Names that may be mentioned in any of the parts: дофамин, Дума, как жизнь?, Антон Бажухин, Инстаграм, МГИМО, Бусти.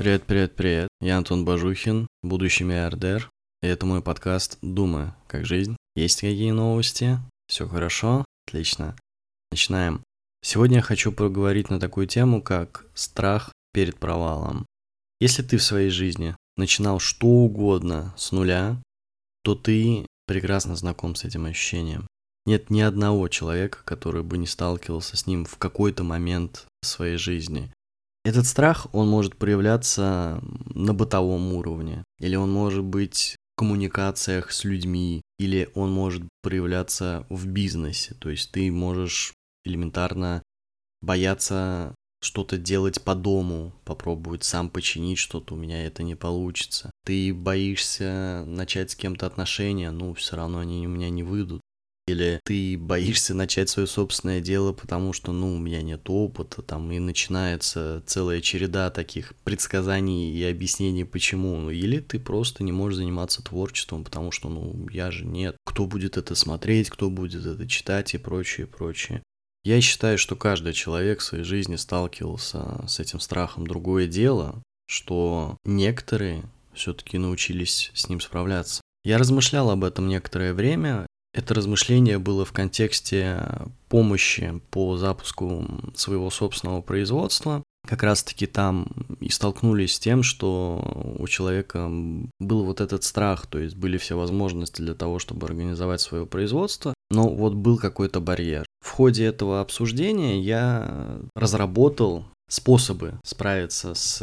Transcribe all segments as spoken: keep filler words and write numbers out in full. Привет, привет, привет. Я Антон Бажухин, будущий миллиардер. И это мой подкаст «Дума, как жизнь?». Есть какие новости? Все хорошо? Отлично. Начинаем. Сегодня я хочу поговорить на такую тему, как страх перед провалом. Если ты в своей жизни начинал что угодно с нуля, то ты прекрасно знаком с этим ощущением. Нет ни одного человека, который бы не сталкивался с ним в какой-то момент своей жизни. Этот страх, он может проявляться на бытовом уровне, или он может быть в коммуникациях с людьми, или он может проявляться в бизнесе, то есть ты можешь элементарно бояться что-то делать по дому, попробовать сам починить что-то, у меня это не получится. Ты боишься начать с кем-то отношения, ну, все равно они у меня не выйдут. Или ты боишься начать свое собственное дело, потому что, ну, у меня нет опыта, там, и начинается целая череда таких предсказаний и объяснений, почему. Или ты просто не можешь заниматься творчеством, потому что, ну, я же нет. Кто будет это смотреть, кто будет это читать и прочее, прочее. Я считаю, что каждый человек в своей жизни сталкивался с этим страхом. Другое дело, что некоторые все-таки научились с ним справляться. Я размышлял об этом некоторое время. Это размышление было в контексте помощи по запуску своего собственного производства. Как раз-таки там и столкнулись с тем, что у человека был вот этот страх, то есть были все возможности для того, чтобы организовать свое производство, но вот был какой-то барьер. В ходе этого обсуждения я разработал способы справиться с,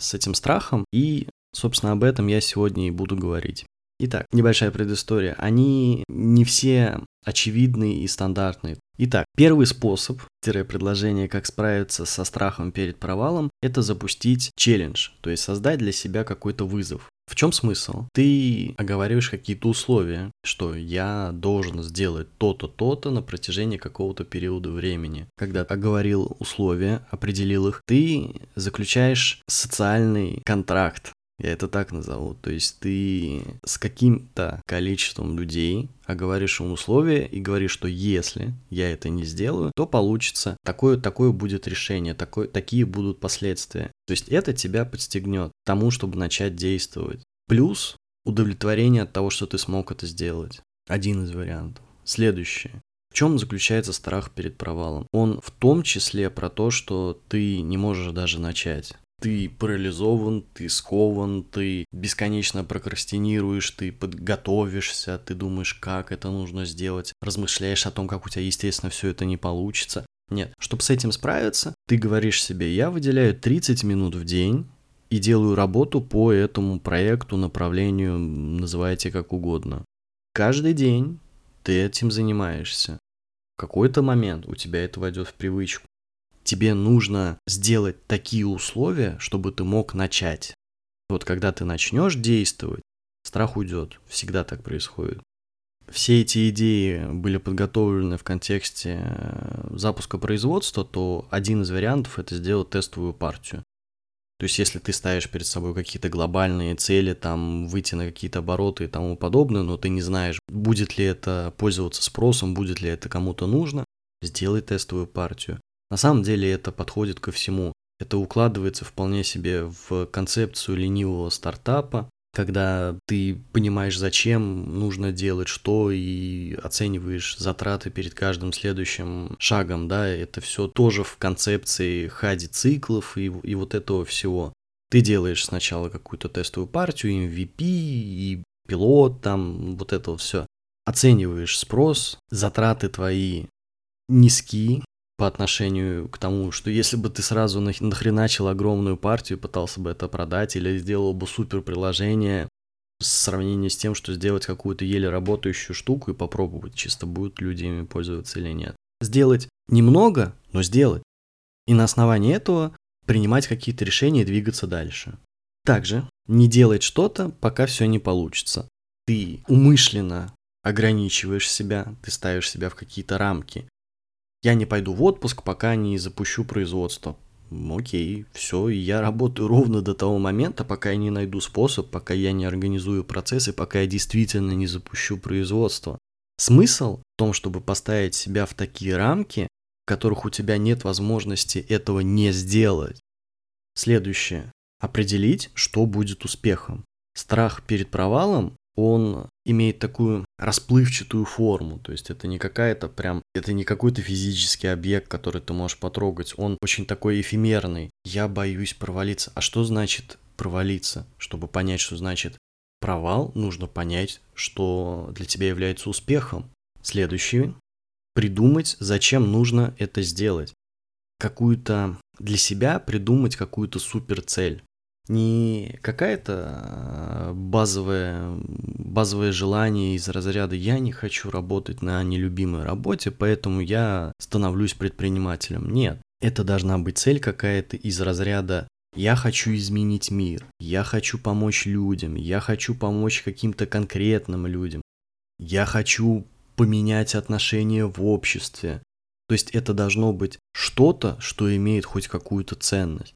с этим страхом, и, собственно, об этом я сегодня и буду говорить. Итак, небольшая предыстория. Они не все очевидные и стандартные. Итак, первый способ, предложение, как справиться со страхом перед провалом, это запустить челлендж, то есть создать для себя какой-то вызов. В чем смысл? Ты оговариваешь какие-то условия, что я должен сделать то-то, то-то на протяжении какого-то периода времени. Когда ты оговорил условия, определил их, ты заключаешь социальный контракт. Я это так назову, то есть ты с каким-то количеством людей оговоришь им условия и говоришь, что если я это не сделаю, то получится, такое, такое будет решение, такое, такие будут последствия. То есть это тебя подстегнет к тому, чтобы начать действовать. Плюс удовлетворение от того, что ты смог это сделать. Один из вариантов. Следующее. В чем заключается страх перед провалом? Он в том числе про то, что ты не можешь даже начать. Ты парализован, ты скован, ты бесконечно прокрастинируешь, ты подготовишься, ты думаешь, как это нужно сделать, размышляешь о том, как у тебя, естественно, все это не получится. Нет, чтобы с этим справиться, ты говоришь себе, я выделяю тридцать минут в день и делаю работу по этому проекту, направлению, называйте как угодно. Каждый день ты этим занимаешься. В какой-то момент у тебя это войдет в привычку. Тебе нужно сделать такие условия, чтобы ты мог начать. Вот когда ты начнешь действовать, страх уйдет. Всегда так происходит. Все эти идеи были подготовлены в контексте запуска производства, то один из вариантов – это сделать тестовую партию. То есть если ты ставишь перед собой какие-то глобальные цели, там выйти на какие-то обороты и тому подобное, но ты не знаешь, будет ли это пользоваться спросом, будет ли это кому-то нужно, сделай тестовую партию. На самом деле это подходит ко всему. Это укладывается вполне себе в концепцию ленивого стартапа, когда ты понимаешь, зачем нужно делать что, и оцениваешь затраты перед каждым следующим шагом. Да, это все тоже в концепции хади циклов и, и вот этого всего. Ты делаешь сначала какую-то тестовую партию, эм ви пи, и пилот, там вот это все. Оцениваешь спрос, затраты твои низки, по отношению к тому, что если бы ты сразу нахреначил огромную партию, пытался бы это продать или сделал бы супер приложение в сравнении с тем, что сделать какую-то еле работающую штуку и попробовать, чисто будут люди ими пользоваться или нет. Сделать немного, но сделать. И на основании этого принимать какие-то решения и двигаться дальше. Также не делать что-то, пока все не получится. Ты умышленно ограничиваешь себя, ты ставишь себя в какие-то рамки. Я не пойду в отпуск, пока не запущу производство. Окей, все, я работаю ровно до того момента, пока я не найду способ, пока я не организую процессы, пока я действительно не запущу производство. Смысл в том, чтобы поставить себя в такие рамки, в которых у тебя нет возможности этого не сделать. Следующее. определить, что будет успехом. Страх перед провалом, он имеет такую расплывчатую форму, то есть это не какая-то прям, это не какой-то физический объект, который ты можешь потрогать, он очень такой эфемерный. Я боюсь провалиться. А что значит провалиться? Чтобы понять, что значит провал, нужно понять, что для тебя является успехом. Следующий. Придумать, зачем нужно это сделать. Какую-то для себя придумать какую-то суперцель. Не какая-то базовая, базовое желание из разряда «я не хочу работать на нелюбимой работе, поэтому я становлюсь предпринимателем». Нет, это должна быть цель какая-то из разряда «я хочу изменить мир», «я хочу помочь людям», «я хочу помочь каким-то конкретным людям», «я хочу поменять отношения в обществе». То есть это должно быть что-то, что имеет хоть какую-то ценность.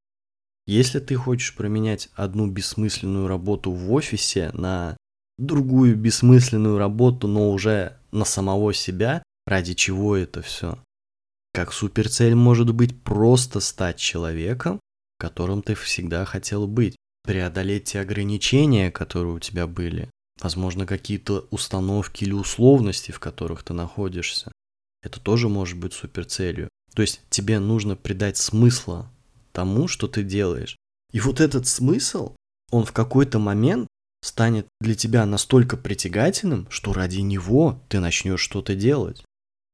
Если ты хочешь променять одну бессмысленную работу в офисе на другую бессмысленную работу, но уже на самого себя, ради чего это все? Как суперцель может быть просто стать человеком, которым ты всегда хотел быть, преодолеть те ограничения, которые у тебя были, возможно, какие-то установки или условности, в которых ты находишься. Это тоже может быть суперцелью. То есть тебе нужно придать смысла тому, что ты делаешь. И вот этот смысл, он в какой-то момент станет для тебя настолько притягательным, что ради него ты начнешь что-то делать.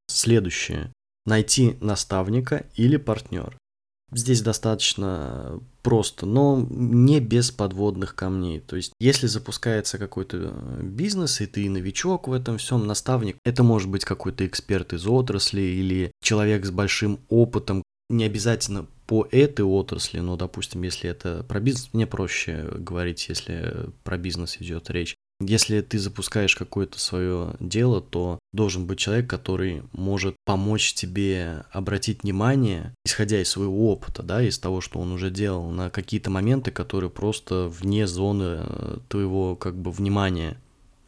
Следующее. Найти наставника или партнера. Здесь достаточно просто, но не без подводных камней. То есть, если запускается какой-то бизнес, и ты новичок в этом всем, наставник, это может быть какой-то эксперт из отрасли или человек с большим опытом, не обязательно по этой отрасли, но, допустим, если это про бизнес, мне проще говорить, если про бизнес идет речь. Если ты запускаешь какое-то свое дело, то должен быть человек, который может помочь тебе обратить внимание, исходя из своего опыта, да, из того, что он уже делал, на какие-то моменты, которые просто вне зоны твоего как бы внимания,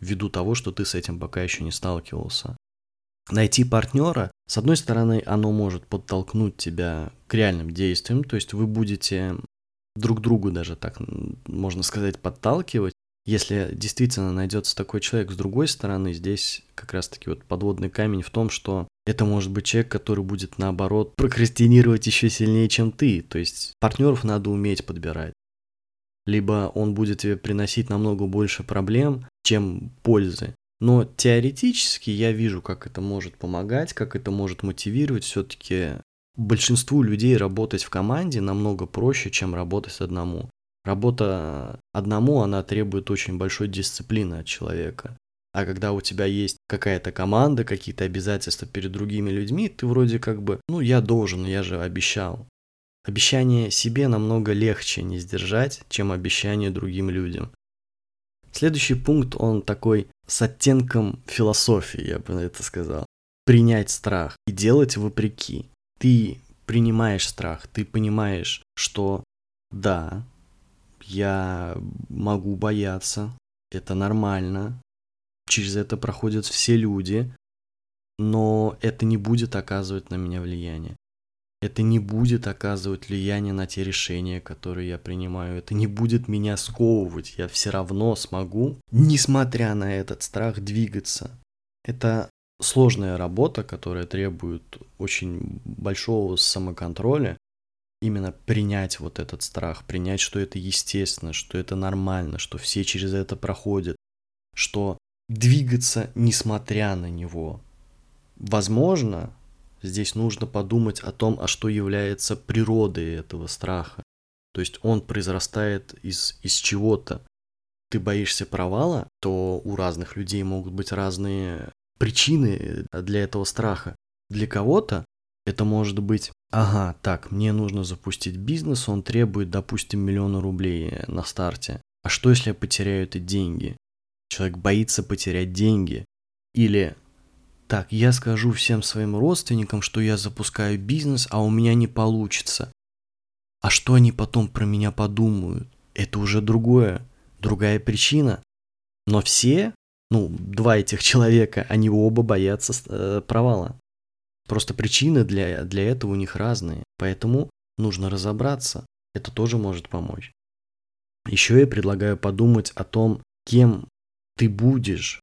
ввиду того, что ты с этим пока еще не сталкивался. Найти партнера, с одной стороны, оно может подтолкнуть тебя к реальным действиям, то есть вы будете друг другу даже, так можно сказать, подталкивать. Если действительно найдется такой человек, с другой стороны, здесь как раз-таки вот подводный камень в том, что это может быть человек, который будет, наоборот, прокрастинировать еще сильнее, чем ты, то есть партнеров надо уметь подбирать. Либо он будет тебе приносить намного больше проблем, чем пользы. Но теоретически я вижу, как это может помогать, как это может мотивировать. Все-таки большинству людей работать в команде намного проще, чем работать одному. Работа одному, она требует очень большой дисциплины от человека. А когда у тебя есть какая-то команда, какие-то обязательства перед другими людьми, ты вроде как бы, ну я должен, я же обещал. Обещание себе намного легче не сдержать, чем обещание другим людям. Следующий пункт, он такой с оттенком философии, я бы это сказал. Принять страх и делать вопреки. Ты принимаешь страх, ты понимаешь, что да, я могу бояться, это нормально, через это проходят все люди, но это не будет оказывать на меня влияние. Это не будет оказывать влияние на те решения, которые я принимаю. Это не будет меня сковывать. Я все равно смогу, несмотря на этот страх, двигаться. Это сложная работа, которая требует очень большого самоконтроля. Именно принять вот этот страх, принять, что это естественно, что это нормально, что все через это проходят, что двигаться, несмотря на него, возможно. Здесь нужно подумать о том, а что является природой этого страха. То есть он произрастает из, из чего-то. Ты боишься провала, то у разных людей могут быть разные причины для этого страха. Для кого-то это может быть, ага, так, мне нужно запустить бизнес, он требует, допустим, миллиона рублей на старте. А что, если я потеряю эти деньги? Человек боится потерять деньги. Или... Так, я скажу всем своим родственникам, что я запускаю бизнес, а у меня не получится. А что они потом про меня подумают? Это уже другое, другая причина. Но все, ну, два этих человека, они оба боятся э, провала. Просто причины для, для этого у них разные, поэтому нужно разобраться. Это тоже может помочь. Еще я предлагаю подумать о том, кем ты будешь,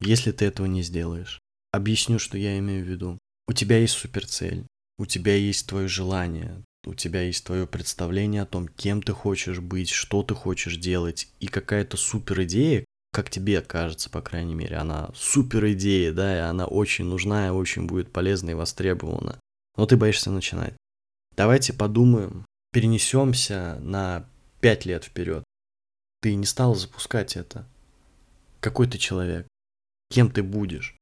если ты этого не сделаешь. Объясню, что я имею в виду. У тебя есть суперцель, у тебя есть твое желание, у тебя есть твое представление о том, кем ты хочешь быть, что ты хочешь делать, и какая-то супер идея, как тебе кажется, по крайней мере, она супер идея, да, и она очень нужна, и очень будет полезна и востребована. Но ты боишься начинать. Давайте подумаем, перенесемся на пять лет вперед. Ты не стал запускать это. Какой ты человек? Кем ты будешь?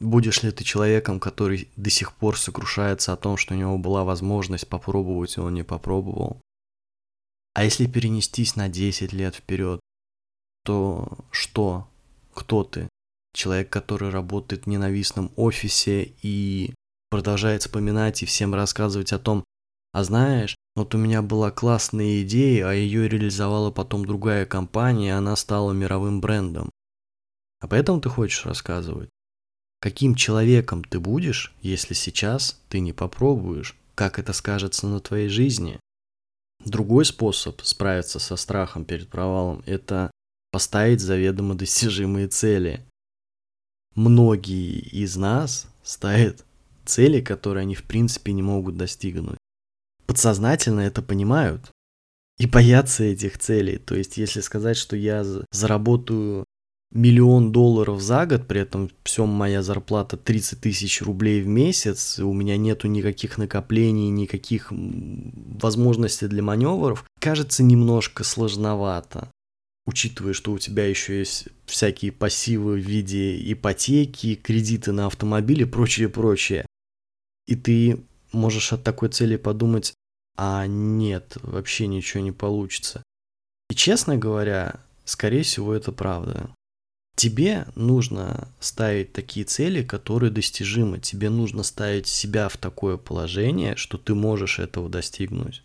Будешь ли ты человеком, который до сих пор сокрушается о том, что у него была возможность попробовать, и он не попробовал? А если перенестись на десять лет вперед, то что? Кто ты? Человек, который работает в ненавистном офисе и продолжает вспоминать и всем рассказывать о том, а знаешь, вот у меня была классная идея, а ее реализовала потом другая компания, и она стала мировым брендом. Об этом ты хочешь рассказывать? Каким человеком ты будешь, если сейчас ты не попробуешь? Как это скажется на твоей жизни? Другой способ справиться со страхом перед провалом – это поставить заведомо достижимые цели. Многие из нас ставят цели, которые они в принципе не могут достигнуть. Подсознательно это понимают и боятся этих целей. То есть, если сказать, что я заработаю миллион долларов за год, при этом все моя зарплата тридцать тысяч рублей в месяц, у меня нету никаких накоплений, никаких возможностей для маневров, кажется немножко сложновато, учитывая, что у тебя еще есть всякие пассивы в виде ипотеки, кредиты на автомобили, прочее, прочее. И ты можешь от такой цели подумать, а нет, вообще ничего не получится. И, честно говоря, скорее всего, это правда. Тебе нужно ставить такие цели, которые достижимы. Тебе нужно ставить себя в такое положение, что ты можешь этого достигнуть.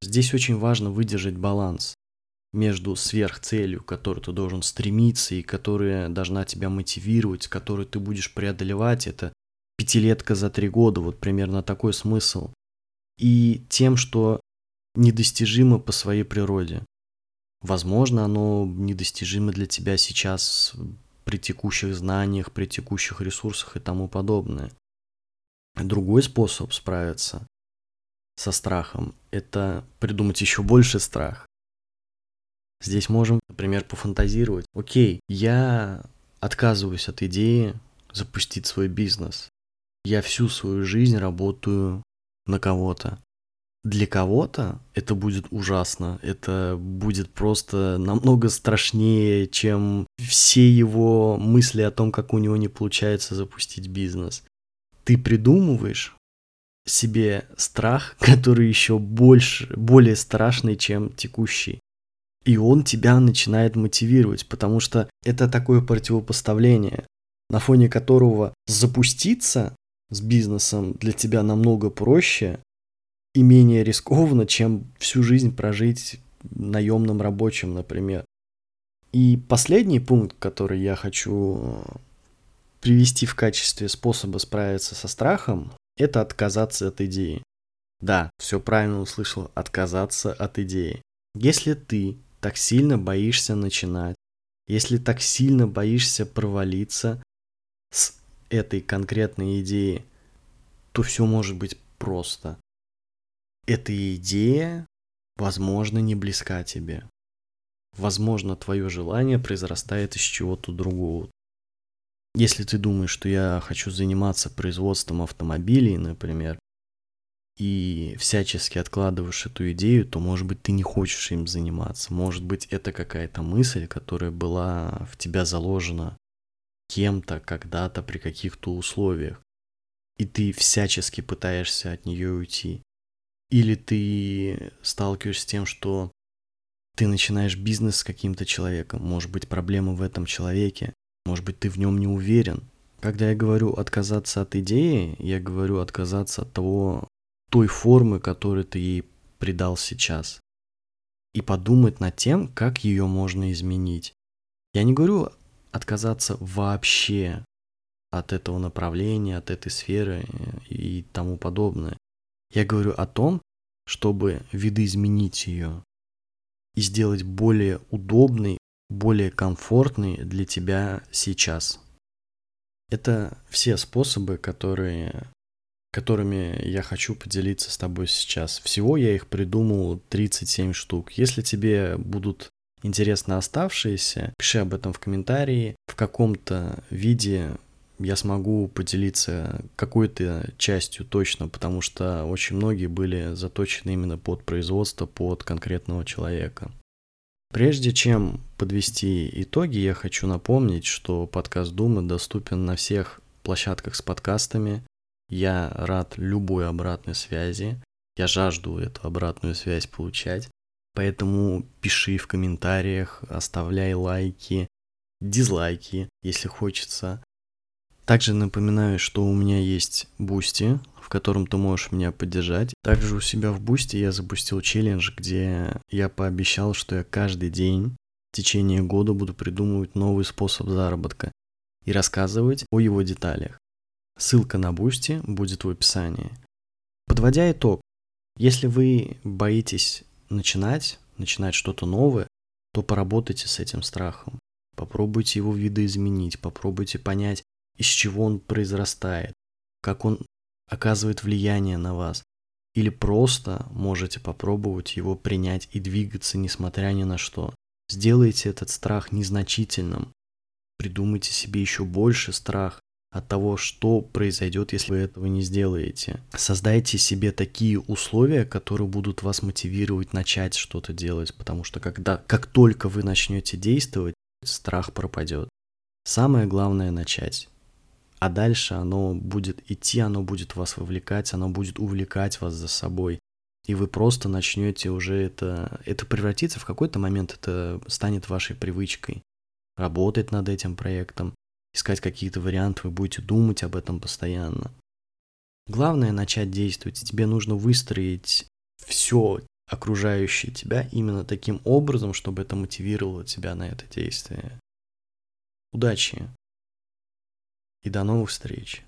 Здесь очень важно выдержать баланс между сверхцелью, к которой ты должен стремиться и которая должна тебя мотивировать, которую ты будешь преодолевать. Это пятилетка за три года, вот примерно такой смысл. И тем, что недостижимо по своей природе. Возможно, оно недостижимо для тебя сейчас при текущих знаниях, при текущих ресурсах и тому подобное. Другой способ справиться со страхом – это придумать еще больше страх. Здесь можем, например, пофантазировать. Окей, я отказываюсь от идеи запустить свой бизнес. Я всю свою жизнь работаю на кого-то. Для кого-то это будет ужасно, это будет просто намного страшнее, чем все его мысли о том, как у него не получается запустить бизнес. Ты придумываешь себе страх, который еще больше, более страшный, чем текущий. И он тебя начинает мотивировать, потому что это такое противопоставление, на фоне которого запуститься с бизнесом для тебя намного проще, и менее рискованно, чем всю жизнь прожить наемным рабочим, например. И последний пункт, который я хочу привести в качестве способа справиться со страхом, это отказаться от идеи. Да, все правильно услышал, отказаться от идеи. Если ты так сильно боишься начинать, если так сильно боишься провалиться с этой конкретной идеей, то все может быть просто. Эта идея, возможно, не близка тебе. Возможно, твое желание произрастает из чего-то другого. Если ты думаешь, что я хочу заниматься производством автомобилей, например, и всячески откладываешь эту идею, то, может быть, ты не хочешь им заниматься. Может быть, это какая-то мысль, которая была в тебя заложена кем-то, когда-то, при каких-то условиях. И ты всячески пытаешься от нее уйти. Или ты сталкиваешься с тем, что ты начинаешь бизнес с каким-то человеком, может быть, проблема в этом человеке, может быть, ты в нем не уверен. Когда я говорю отказаться от идеи, я говорю отказаться от того, той формы, которую ты ей придал сейчас, и подумать над тем, как ее можно изменить. Я не говорю отказаться вообще от этого направления, от этой сферы и тому подобное. Я говорю о том, чтобы видоизменить ее, и сделать более удобный, более комфортный для тебя сейчас. Это все способы, которые, которыми я хочу поделиться с тобой сейчас. Всего я их придумал тридцать семь штук. Если тебе будут интересно оставшиеся, пиши об этом в комментарии. В каком-то виде я смогу поделиться какой-то частью точно, потому что очень многие были заточены именно под производство, под конкретного человека. Прежде чем подвести итоги, я хочу напомнить, что подкаст «Дума» доступен на всех площадках с подкастами. Я рад любой обратной связи. Я жажду эту обратную связь получать. Поэтому пиши в комментариях, оставляй лайки, дизлайки, если хочется. Также напоминаю, что у меня есть Бусти, в котором ты можешь меня поддержать. Также у себя в Бусти я запустил челлендж, где я пообещал, что я каждый день в течение года буду придумывать новый способ заработка и рассказывать о его деталях. Ссылка на Бусти будет в описании. Подводя итог, если вы боитесь начинать, начинать что-то новое, то поработайте с этим страхом. Попробуйте его видоизменить, попробуйте понять, из чего он произрастает, как он оказывает влияние на вас. Или просто можете попробовать его принять и двигаться, несмотря ни на что. Сделайте этот страх незначительным. Придумайте себе еще больше страх от того, что произойдет, если вы этого не сделаете. Создайте себе такие условия, которые будут вас мотивировать начать что-то делать, потому что когда, как только вы начнете действовать, страх пропадет. Самое главное — начать. А дальше оно будет идти, оно будет вас вовлекать, оно будет увлекать вас за собой. И вы просто начнете уже это... Это превратится в какой-то момент, это станет вашей привычкой. Работать над этим проектом, искать какие-то варианты, вы будете думать об этом постоянно. Главное — начать действовать. Тебе нужно выстроить все окружающее тебя именно таким образом, чтобы это мотивировало тебя на это действие. Удачи! И до новых встреч!